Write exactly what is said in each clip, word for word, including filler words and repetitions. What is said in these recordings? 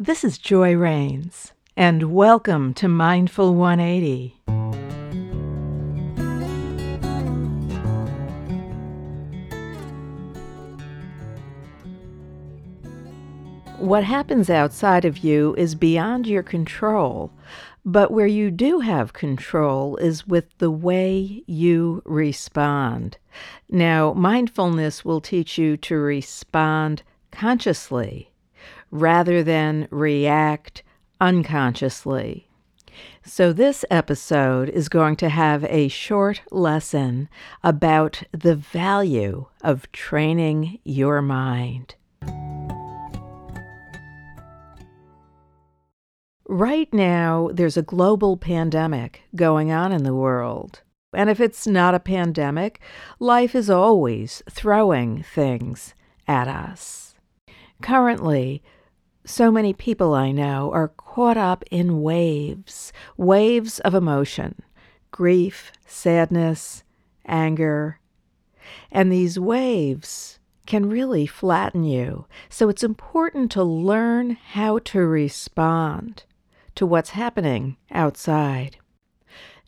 This is Joy Rains, and welcome to Mindful one eighty. What happens outside of you is beyond your control, but where you do have control is with the way you respond. Now, mindfulness will teach you to respond consciously, rather than react unconsciously. So this episode is going to have a short lesson about the value of training your mind. Right now, there's a global pandemic going on in the world. And if it's not a pandemic, life is always throwing things at us. Currently, so many people I know are caught up in waves, waves of emotion, grief, sadness, anger. And these waves can really flatten you. So it's important to learn how to respond to what's happening outside.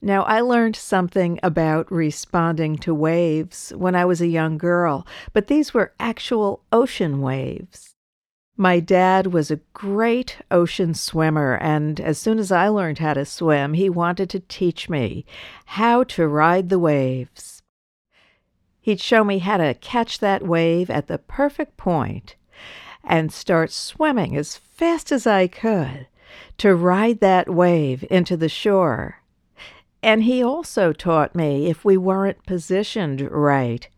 Now, I learned something about responding to waves when I was a young girl, but these were actual ocean waves. My dad was a great ocean swimmer, and as soon as I learned how to swim, he wanted to teach me how to ride the waves. He'd show me how to catch that wave at the perfect point and start swimming as fast as I could to ride that wave into the shore. And he also taught me, if we weren't positioned right,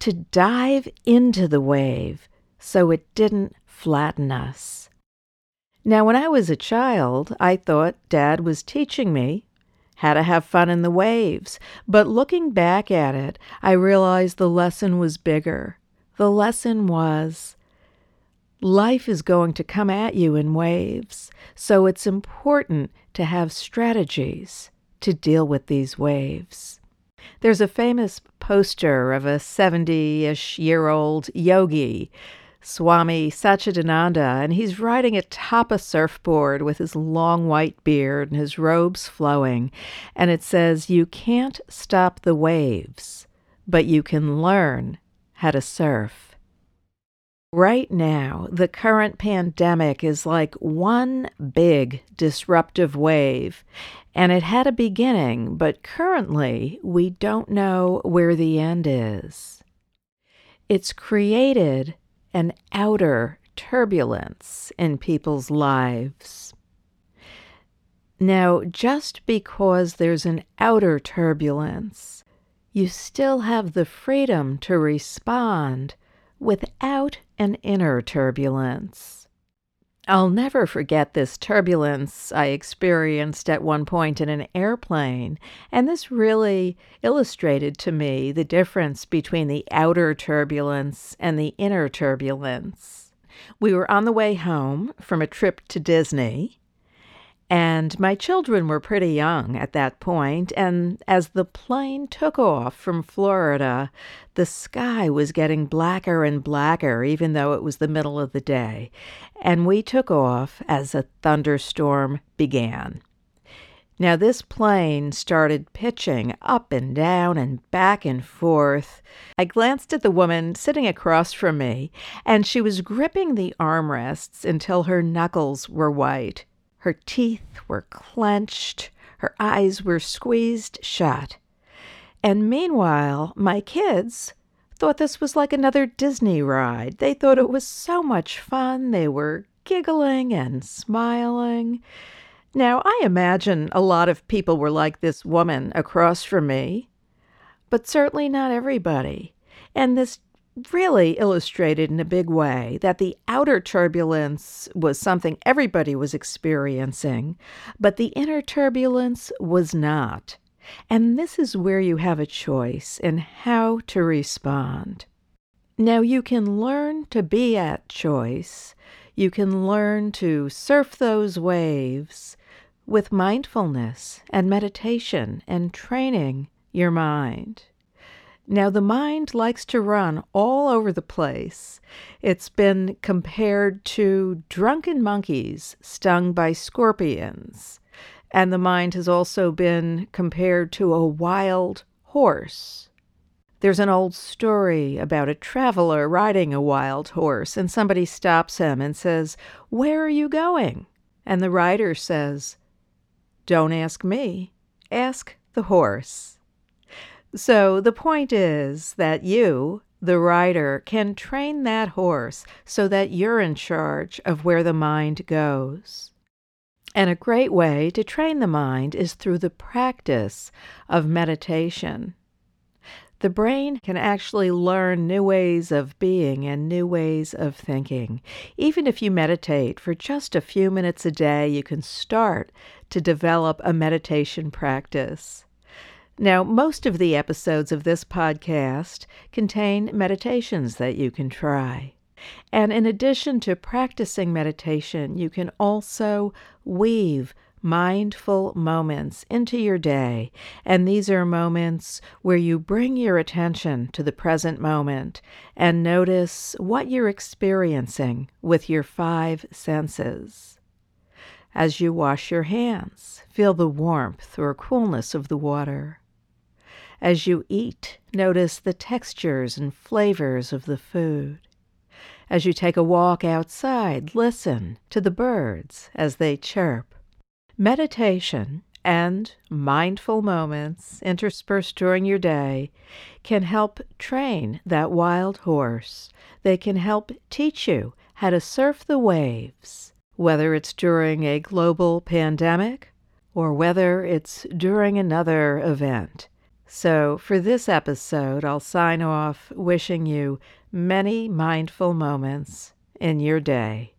to dive into the wave so it didn't flatten us. Now, when I was a child, I thought Dad was teaching me how to have fun in the waves. But looking back at it, I realized the lesson was bigger. The lesson was, life is going to come at you in waves, so it's important to have strategies to deal with these waves. There's a famous poster of a seventy-ish-year-old yogi, Swami Satchidananda, and he's riding atop a surfboard with his long white beard and his robes flowing, and it says, "You can't stop the waves, but you can learn how to surf." Right now, the current pandemic is like one big disruptive wave, and it had a beginning, but currently we don't know where the end is. It's created an outer turbulence in people's lives. Now, just because there's an outer turbulence, you still have the freedom to respond without an inner turbulence. I'll never forget this turbulence I experienced at one point in an airplane, and this really illustrated to me the difference between the outer turbulence and the inner turbulence. We were on the way home from a trip to Disney, and my children were pretty young at that point, and as the plane took off from Florida, the sky was getting blacker and blacker, even though it was the middle of the day. And we took off as a thunderstorm began. Now, this plane started pitching up and down and back and forth. I glanced at the woman sitting across from me, and she was gripping the armrests until her knuckles were white. Her teeth were clenched, her eyes were squeezed shut. And meanwhile, my kids thought this was like another Disney ride. They thought it was so much fun. They were giggling and smiling. Now, I imagine a lot of people were like this woman across from me, but certainly not everybody. And this really illustrated in a big way that the outer turbulence was something everybody was experiencing, but the inner turbulence was not. And this is where you have a choice in how to respond. Now, you can learn to be at choice. You can learn to surf those waves with mindfulness and meditation and training your mind. Now, the mind likes to run all over the place. It's been compared to drunken monkeys stung by scorpions. And the mind has also been compared to a wild horse. There's an old story about a traveler riding a wild horse, and somebody stops him and says, "Where are you going?" And the rider says, "Don't ask me, ask the horse." So the point is that you, the rider, can train that horse so that you're in charge of where the mind goes. And a great way to train the mind is through the practice of meditation. The brain can actually learn new ways of being and new ways of thinking. Even if you meditate for just a few minutes a day, you can start to develop a meditation practice. Now, most of the episodes of this podcast contain meditations that you can try. And in addition to practicing meditation, you can also weave mindful moments into your day. And these are moments where you bring your attention to the present moment and notice what you're experiencing with your five senses. As you wash your hands, feel the warmth or coolness of the water. As you eat, notice the textures and flavors of the food. As you take a walk outside, listen to the birds as they chirp. Meditation and mindful moments interspersed during your day can help train that wild horse. They can help teach you how to surf the waves, whether it's during a global pandemic or whether it's during another event. So for this episode, I'll sign off wishing you many mindful moments in your day.